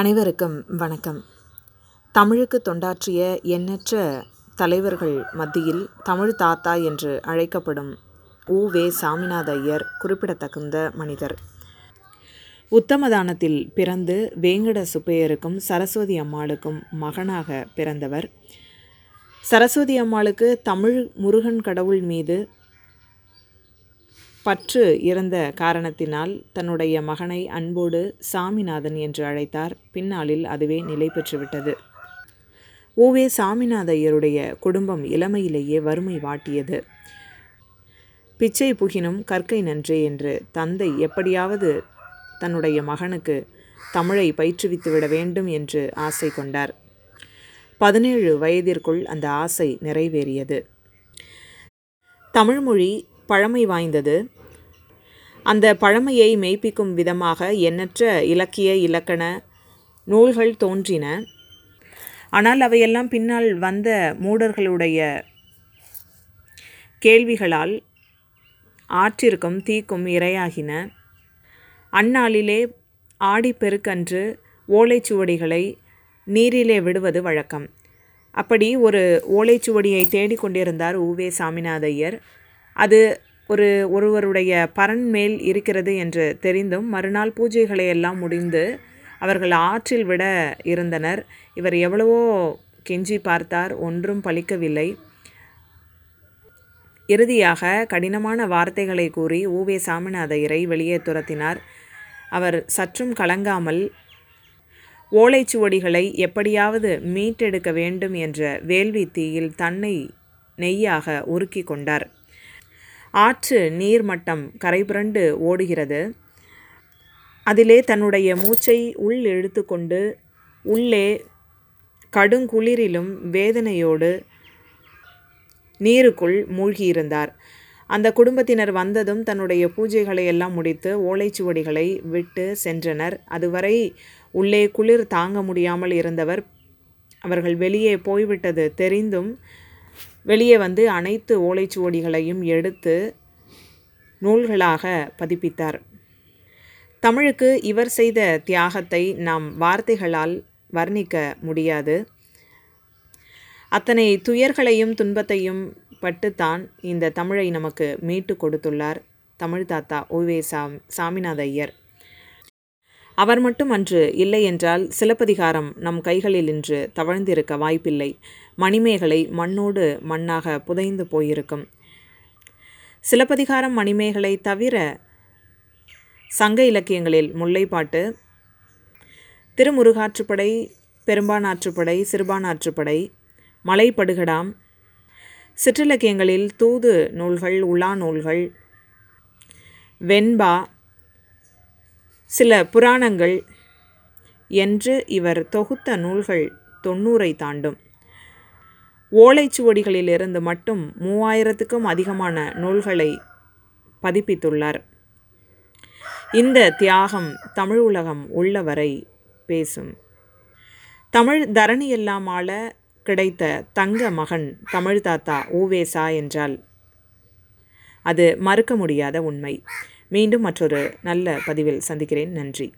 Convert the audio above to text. அனைவருக்கும் வணக்கம். தமிழுக்கு தொண்டாற்றிய எண்ணற்ற தலைவர்கள் மத்தியில் தமிழ் தாத்தா என்று அழைக்கப்படும் உ.வே. சாமிநாத ஐயர் குறிப்பிடத்தகுந்த மனிதர். உத்தமதானத்தில் பிறந்து வேங்கட சுப்பையருக்கும் சரஸ்வதி அம்மாளுக்கும் மகனாக பிறந்தவர். சரஸ்வதி அம்மாளுக்கு தமிழ் முருகன் கடவுள் மீது பற்று இருந்த காரணத்தினால் தன்னுடைய மகனை அன்போடு சாமிநாதன் என்று அழைத்தார். பின்னாளில் அதுவே நிலை பெற்றுவிட்டது. உ.வே. சாமிநாத ஐயருடைய குடும்பம் இளமையிலேயே வறுமை வாட்டியது. பிச்சை புகினும் கற்கை நன்றே என்று தந்தை எப்படியாவது தன்னுடைய மகனுக்கு தமிழை பயிற்றுவித்துவிட வேண்டும் என்று ஆசை கொண்டார். 17 வயதிற்குள் அந்த ஆசை நிறைவேறியது. தமிழ்மொழி பழமை வாய்ந்தது. அந்த பழமையை மெய்ப்பிக்கும் விதமாக எண்ணற்ற இலக்கிய இலக்கண நூல்கள் தோன்றின. ஆனால் அவையெல்லாம் பின்னால் வந்த மூடர்களுடைய கேள்விகளால் ஆற்றிற்கும் தீக்கும் இரையாகின. அந்நாளிலே ஆடிப்பெருக்கன்று ஓலைச்சுவடிகளை நீரிலே விடுவது வழக்கம். அப்படி ஒரு ஓலைச்சுவடியை தேடிக்கொண்டிருந்தார் உ.வே. சாமிநாத ஐயர். அது ஒருவருடைய பரன் மேல் இருக்கிறது என்று தெரிந்தும் மறுநாள் பூஜைகளை எல்லாம் முடிந்து அவர்கள் ஆற்றில் விட இருந்தனர். இவர் எவ்வளவோ கெஞ்சி பார்த்தார், ஒன்றும் பலிக்கவில்லை. இறுதியாக கடினமான வார்த்தைகளை கூறி உ.வே. சாமிநாத ஐயரை வெளியே துரத்தினார். அவர் சற்றும் கலங்காமல் ஓலைச்சுவடிகளை எப்படியாவது மீட்டெடுக்க வேண்டும் என்ற வேள்வி தீயில் தன்னை நெய்யாக உருக்கி கொண்டார். ஆற்று நீர்மட்டம் கரைபுரண்டு ஓடுகிறது. அதிலே தன்னுடைய மூச்சை உள் இழுத்து கொண்டு உள்ளே கடுங்குளிரிலும் வேதனையோடு நீருக்குள் மூழ்கியிருந்தார். அந்த குடும்பத்தினர் வந்ததும் தன்னுடைய பூஜைகளை எல்லாம் முடித்து ஓலைச்சுவடிகளை விட்டு சென்றனர். அதுவரை உள்ளே குளிர் தாங்க முடியாமல் இருந்தவர் அவர்கள் வெளியே போய்விட்டது தெரிந்தும் வெளியே வந்து அனைத்து ஓலைச்சுவடிகளையும் எடுத்து நூல்களாக பதிப்பித்தார். தமிழுக்கு இவர் செய்த தியாகத்தை நாம் வார்த்தைகளால் வர்ணிக்க முடியாது. அத்தனை துயர்களையும் துன்பத்தையும் பட்டுத்தான் இந்த தமிழை நமக்கு மீட்டு கொடுத்துள்ளார் தமிழ் தாத்தா உ.வே. சாமிநாத ஐயர். அவர் மட்டும் அன்று இல்லை என்றால் சிலப்பதிகாரம் நம் கைகளில் இன்று தவழ்ந்திருக்க வாய்ப்பில்லை. மணிமேகலை மண்ணோடு மண்ணாக புதைந்து போயிருக்கும். சிலப்பதிகாரம், மணிமேகலை தவிர சங்க இலக்கியங்களில் முல்லைப்பாட்டு, திருமுருகாற்றுப்படை, பெரும்பாணாற்றுப்படை, சிறுபாணாற்றுப்படை, மலைப்படுகடாம், சிற்றிலக்கியங்களில் தூது நூல்கள், உலா நூல்கள், வெண்பா, சில புராணங்கள் என்று இவர் தொகுத்த நூல்கள் 90 தாண்டும். ஓலைச்சுவடிகளிலிருந்து மட்டும் 3000க்கும் அதிகமான நூல்களை பதிப்பித்துள்ளார். இந்த தியாகம் தமிழ் உலகம் உள்ளவரை பேசும். தமிழ் தரணியெல்லாம் ஆள கிடைத்த தங்க மகன் தமிழ் தாத்தா உ.வே. சா என்றால் அது மறுக்க முடியாத உண்மை. மீண்டும் மற்றொரு நல்ல பதிவில் சந்திக்கிறேன். நன்றி.